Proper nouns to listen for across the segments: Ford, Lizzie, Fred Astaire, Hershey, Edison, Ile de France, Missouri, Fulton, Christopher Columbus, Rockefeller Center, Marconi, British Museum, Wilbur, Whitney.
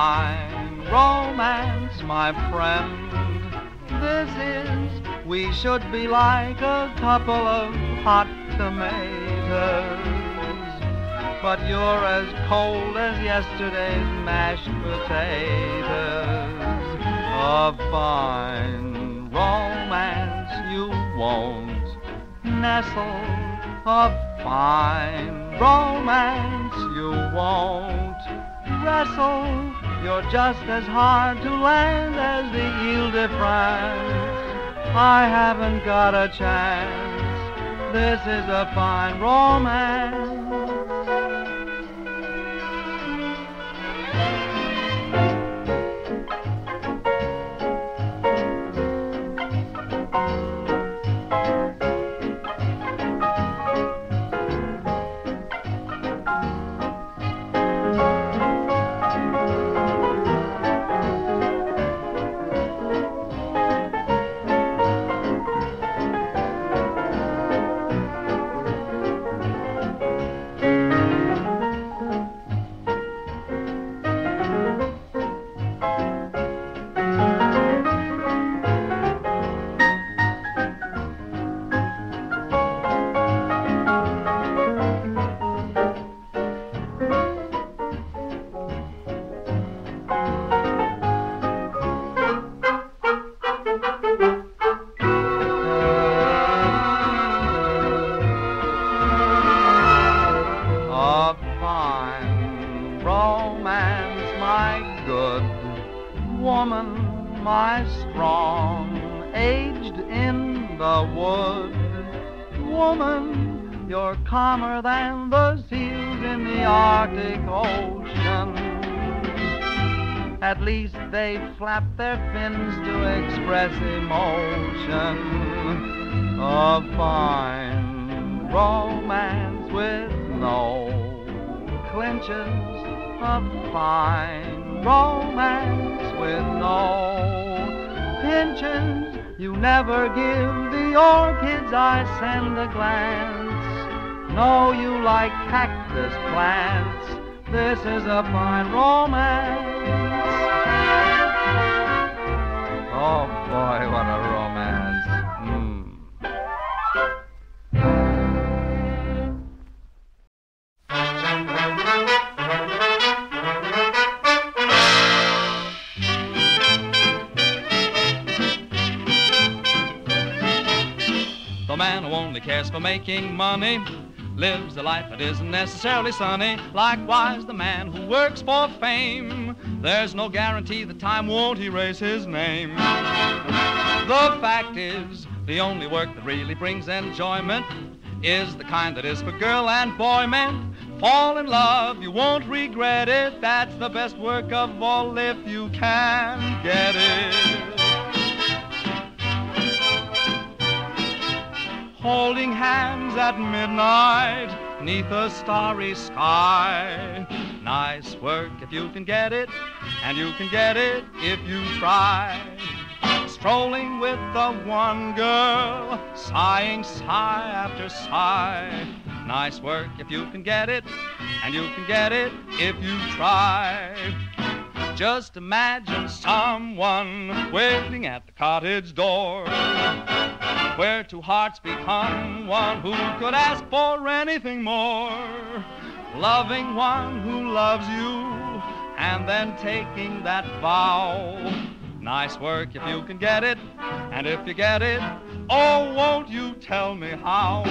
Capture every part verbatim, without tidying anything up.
fine romance, my friend. This is, we should be like a couple of hot tomatoes, but you're as cold as yesterday's mashed potatoes. A fine romance you won't nestle, a fine romance you won't wrestle. You're just as hard to land as the Ile de France. I haven't got a chance. This is a fine romance. Flap their fins to express emotion. A fine romance with no clinches. A fine romance with no pinches. You never give the orchids I send a glance. No, you like cactus plants. This is a fine romance. Oh boy, what a romance. Mm. The man who only cares for making money lives a life that isn't necessarily sunny. Likewise, the man who works for fame, there's no guarantee that time won't erase his name. The fact is, the only work that really brings enjoyment is the kind that is for girl and boy, man. Fall in love, you won't regret it. That's the best work of all if you can get it. Holding hands at midnight 'neath a starry sky. Nice work if you can get it, and you can get it if you try. Strolling with the one girl, sighing sigh after sigh. Nice work if you can get it, and you can get it if you try. Just imagine someone waiting at the cottage door, where two hearts become one, who could ask for anything more. Loving one who loves you, and then taking that vow. Nice work if you can get it, and if you get it, oh, won't you tell me how?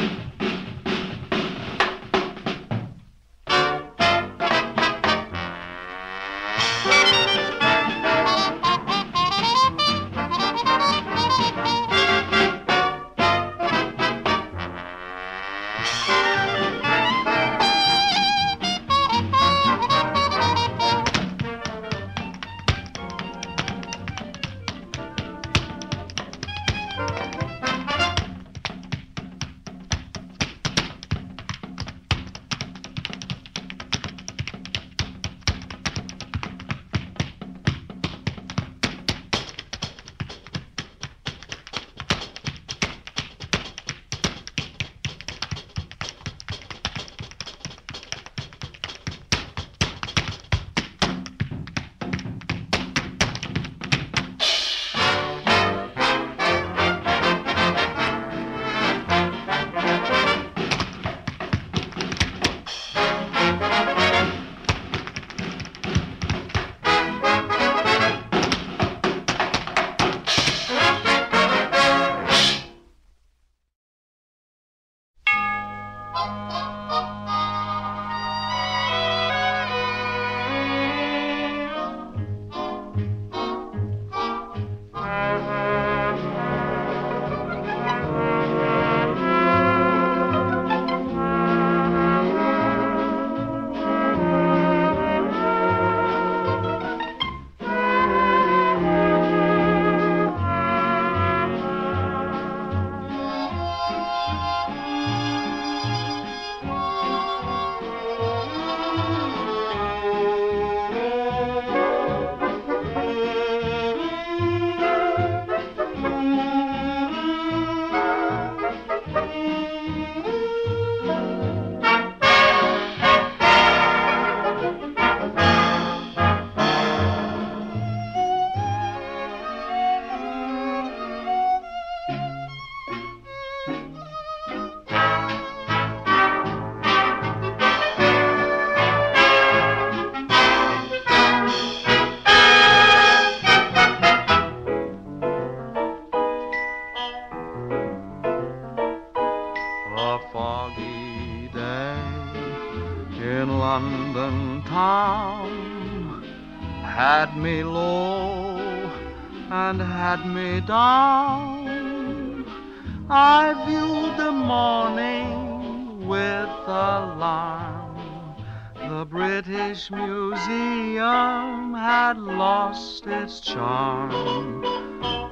The British Museum had lost its charm.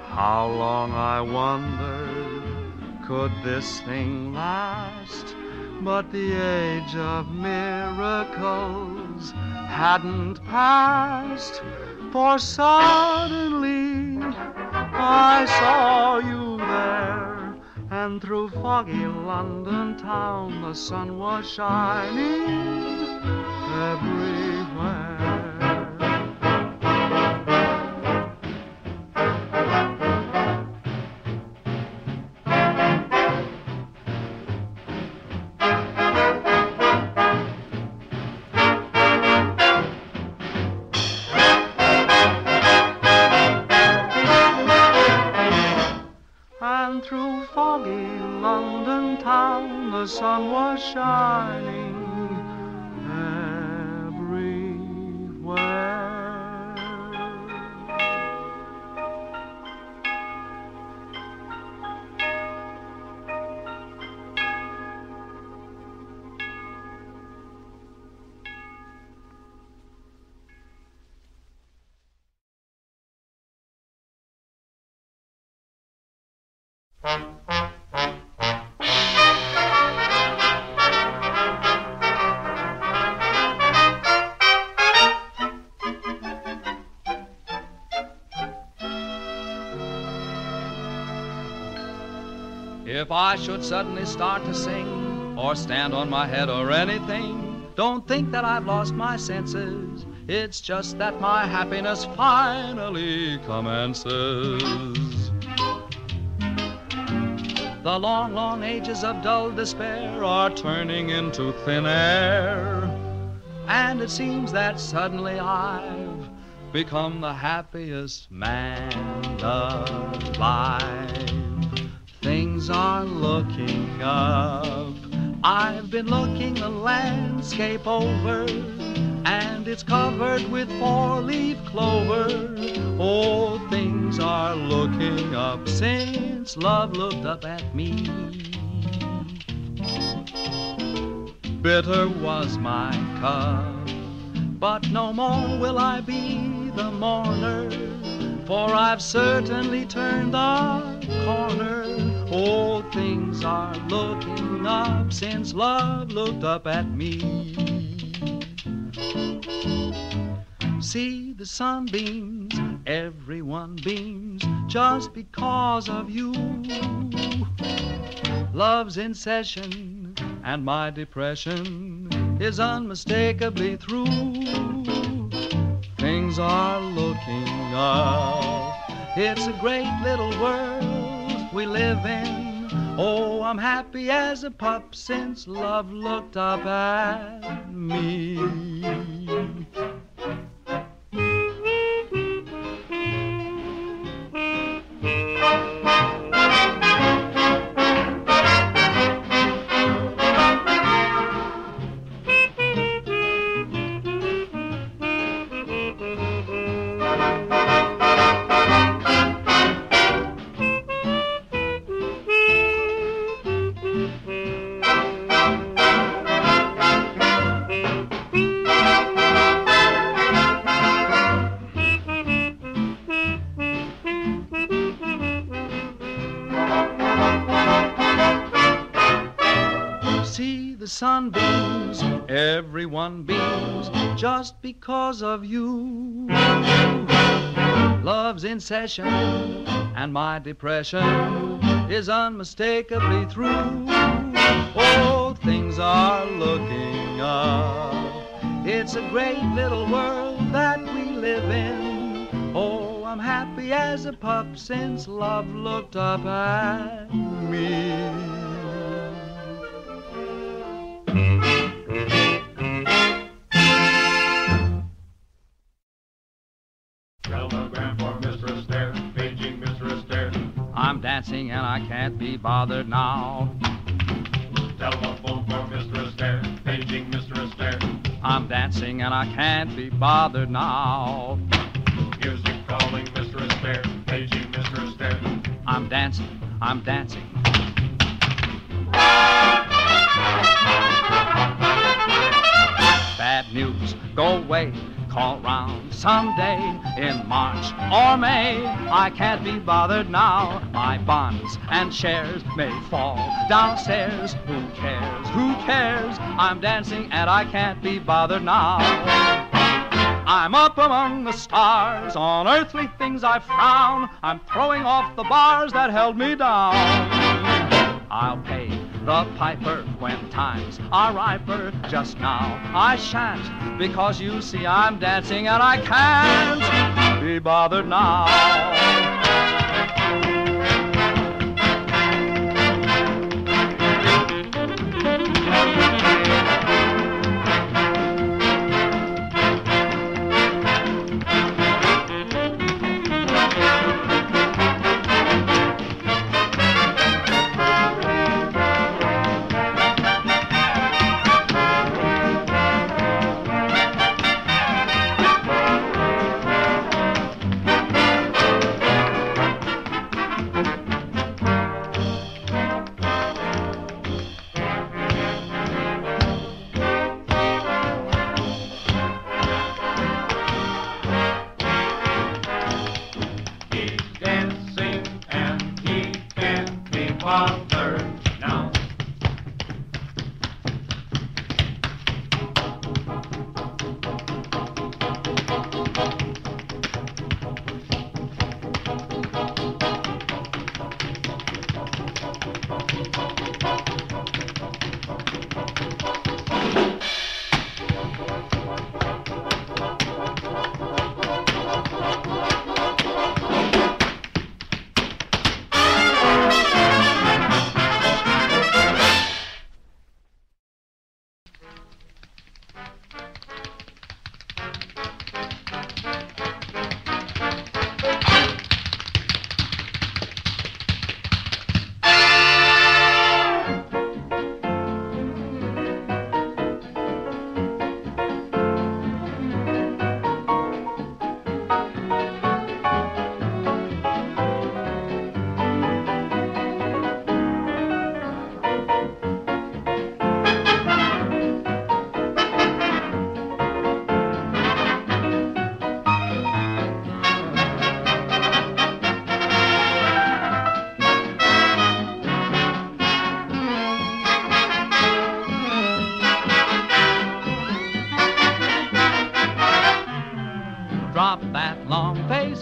How long, I wondered, could this thing last? But the age of miracles hadn't passed, for suddenly I saw you there, and through foggy London town the sun was shining everywhere. And through foggy London town the sun was shining. If I should suddenly start to sing, or stand on my head or anything, don't think that I've lost my senses. It's just that my happiness finally commences. The long, long ages of dull despair are turning into thin air, and it seems that suddenly I've become the happiest man alive. Things are looking up. I've been looking the landscape over, and it's covered with four-leaf clover. Oh, things are looking up since love looked up at me. Bitter was my cup, but no more will I be the mourner, for I've certainly turned the corner. Oh, things are looking up since love looked up at me. See the sun beams, everyone beams, just because of you. Love's in session, and my depression is unmistakably through. Things are looking up, it's a great little world we live in. Oh, I'm happy as a pup since love looked up at me. The sun beams, everyone beams, just because of you. Love's in session, and my depression is unmistakably through. Oh, things are looking up. It's a great little world that we live in. Oh, I'm happy as a pup since love looked up at me. Telegram for Mister Astaire, paging Mister Astaire. I'm dancing and I can't be bothered now. Telephone for Mister Astaire, paging Mister Astaire. I'm dancing and I can't be bothered now. Music calling Mister Astaire, paging Mister Astaire. I'm dancing, I'm dancing. Bad news, go away, call round someday in March or May. I can't be bothered now. My bonds and shares may fall downstairs. Who cares, who cares? I'm dancing and I can't be bothered now. I'm up among the stars, on earthly things I frown. I'm throwing off the bars that held me down. I'll pay the piper when times are riper. Just now I shan't, because you see I'm dancing and I can't be bothered now.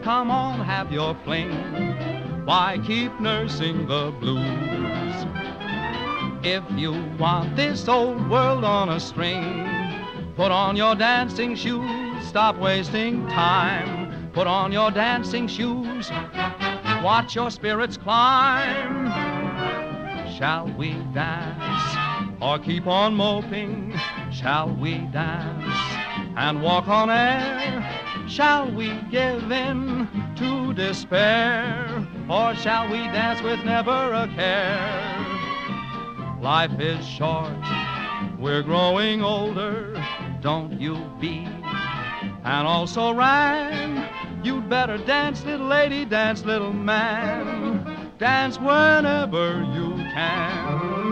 Come on, have your fling. Why keep nursing the blues? If you want this old world on a string, put on your dancing shoes, stop wasting time. Put on your dancing shoes, watch your spirits climb. Shall we dance or keep on moping? Shall we dance and walk on air? Shall we give in to despair, or shall we dance with never a care? Life is short, we're growing older, don't you be an also-ran. You'd better dance, little lady, dance, little man, dance whenever you can.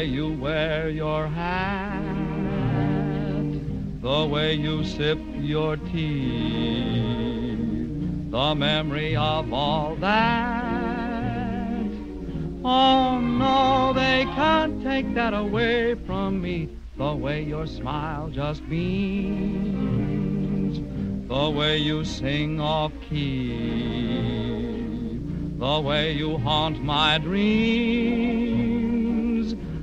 way you wear your hat, the way you sip your tea, the memory of all that. Oh, no, they can't take that away from me, the way your smile just beams, the way you sing off-key, the way you haunt my dreams.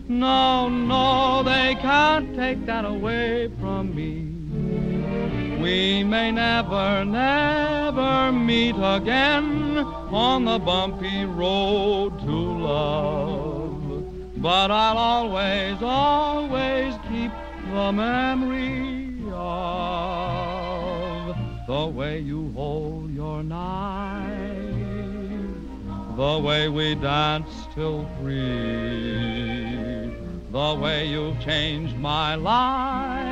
No, no, they can't take that away from me. We may never, never meet again on the bumpy road to love, but I'll always, always keep the memory of the way you hold your knife, the way we danced till three, the way you've changed my life.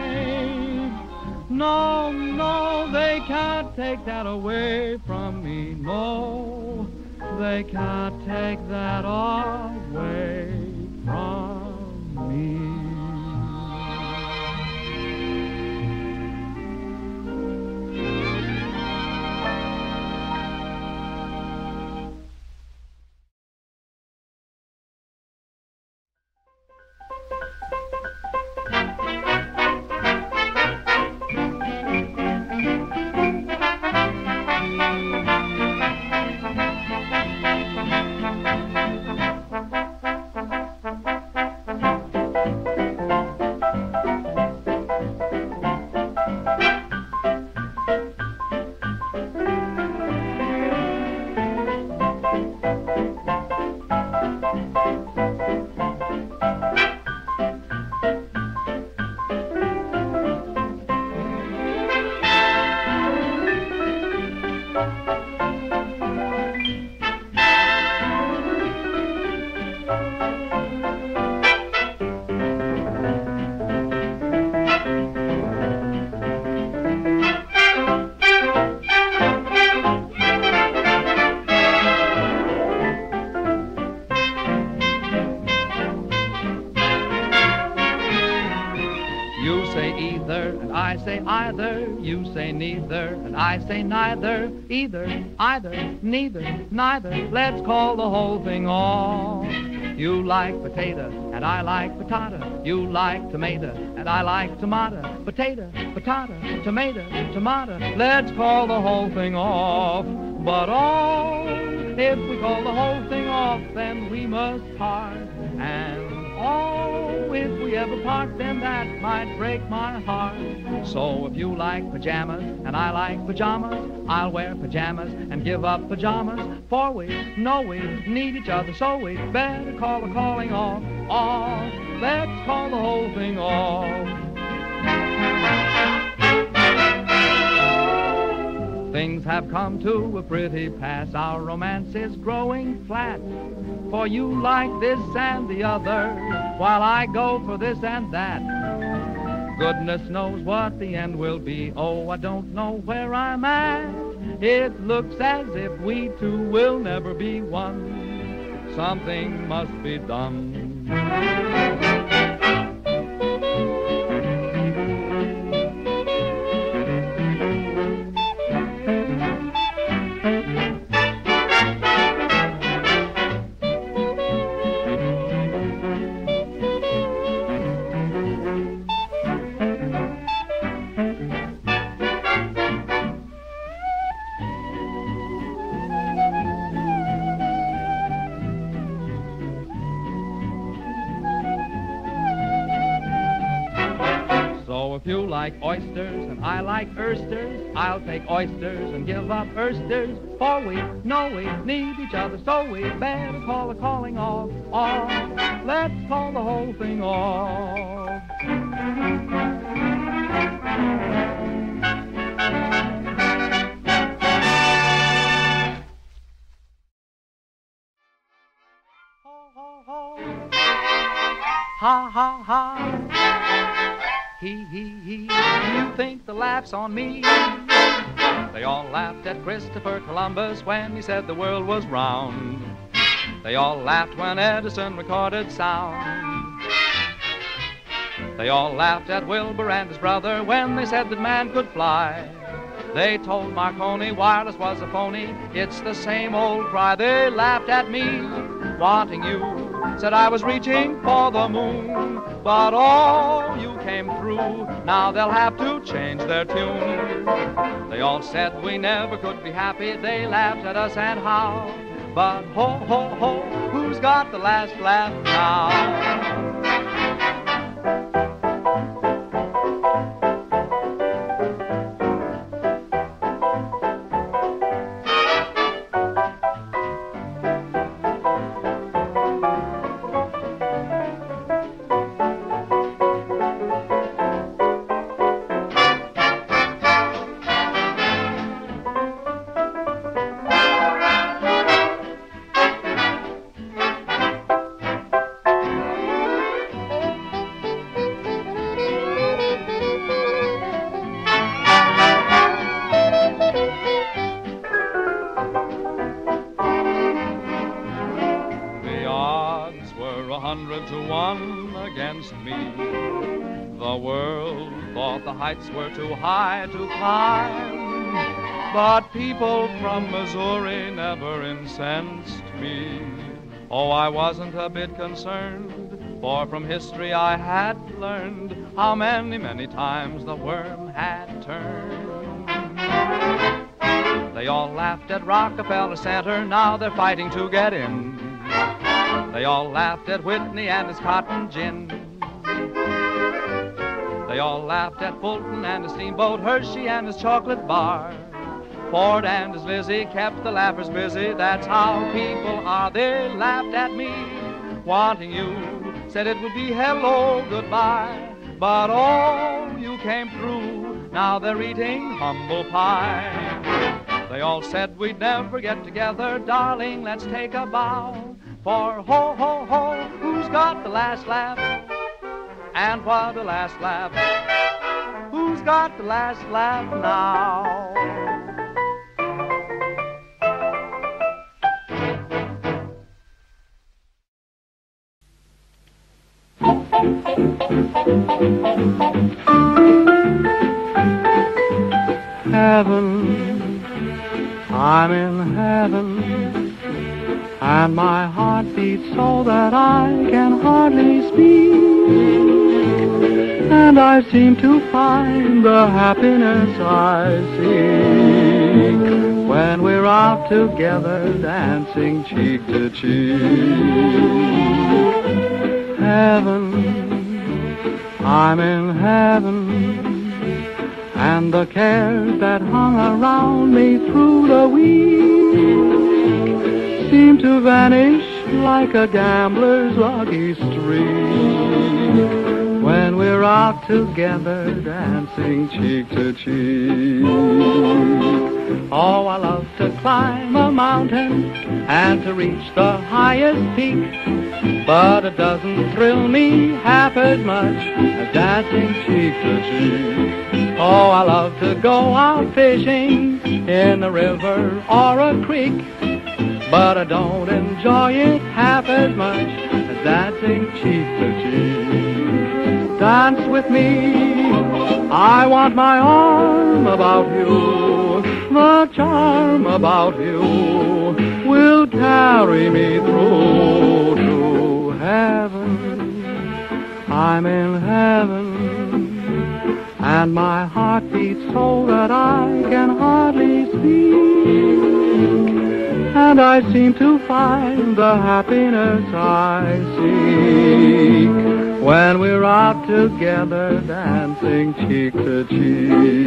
No, no, they can't take that away from me. No, they can't take that away from me. Say neither, either, either, neither, neither. Let's call the whole thing off. You like potato, and I like patata. You like tomato, and I like tomato. Potato, patata, tomato, tomato. Let's call the whole thing off. But oh, if we call the whole thing off, then we must part. And oh, if we ever part, then that might break my heart. So if you like pajamas and I like pajamas, I'll wear pajamas and give up pajamas. For we know we need each other, so we better call the calling off, off. Let's call the whole thing off. Things have come to a pretty pass, our romance is growing flat. For you like this and the other, while I go for this and that. Goodness knows what the end will be, oh, I don't know where I'm at. It looks as if we two will never be one. Something must be done. Like oysters and I like oysters, I'll take oysters and give up oysters. For we know we need each other, so we better call the calling off, off. Let's call the whole thing off. Ho, ho, ho. Ha, ha, ha. He, he, he, you think the laugh's on me? They all laughed at Christopher Columbus when he said the world was round. They all laughed when Edison recorded sound. They all laughed at Wilbur and his brother when they said that man could fly. They told Marconi wireless was a phony. It's the same old cry. They laughed at me, wanting you. Said I was reaching for the moon. But oh, you came through. Now they'll have to change their tune. They all said we never could be happy. They laughed at us and how. But ho, ho, ho, who's got the last laugh now? Were too high to climb, but people from Missouri never incensed me. Oh, I wasn't a bit concerned, for from history I had learned how many, many times the worm had turned. They all laughed at Rockefeller Center, now they're fighting to get in. They all laughed at Whitney and his cotton gin. They all laughed at Fulton and his steamboat, Hershey and his chocolate bar. Ford and his Lizzie kept the laughers busy, that's how people are. They laughed at me, wanting you, said it would be hello, goodbye. But oh, you came through, now they're eating humble pie. They all said we'd never get together, darling, let's take a bow. For ho, ho, ho, who's got the last laugh? And what a last laugh. Who's got the last laugh now? Heaven, I'm in heaven, and my heart beats so that I can hardly speak. And I seem to find the happiness I seek when we're out together dancing cheek to cheek. Heaven, I'm in heaven, and the cares that hung around me through the week seem to vanish like a gambler's lucky streak. When we're out together dancing cheek to cheek. Oh, I love to climb a mountain and to reach the highest peak, but it doesn't thrill me half as much as dancing cheek to cheek. Oh, I love to go out fishing in a river or a creek, but I don't enjoy it half as much as dancing cheek to cheek. Dance with me, I want my arm about you, the charm about you will carry me through to heaven. I'm in heaven, and my heart beats so that I can hardly speak, and I seem to find the happiness I seek when we're out together dancing cheek to cheek.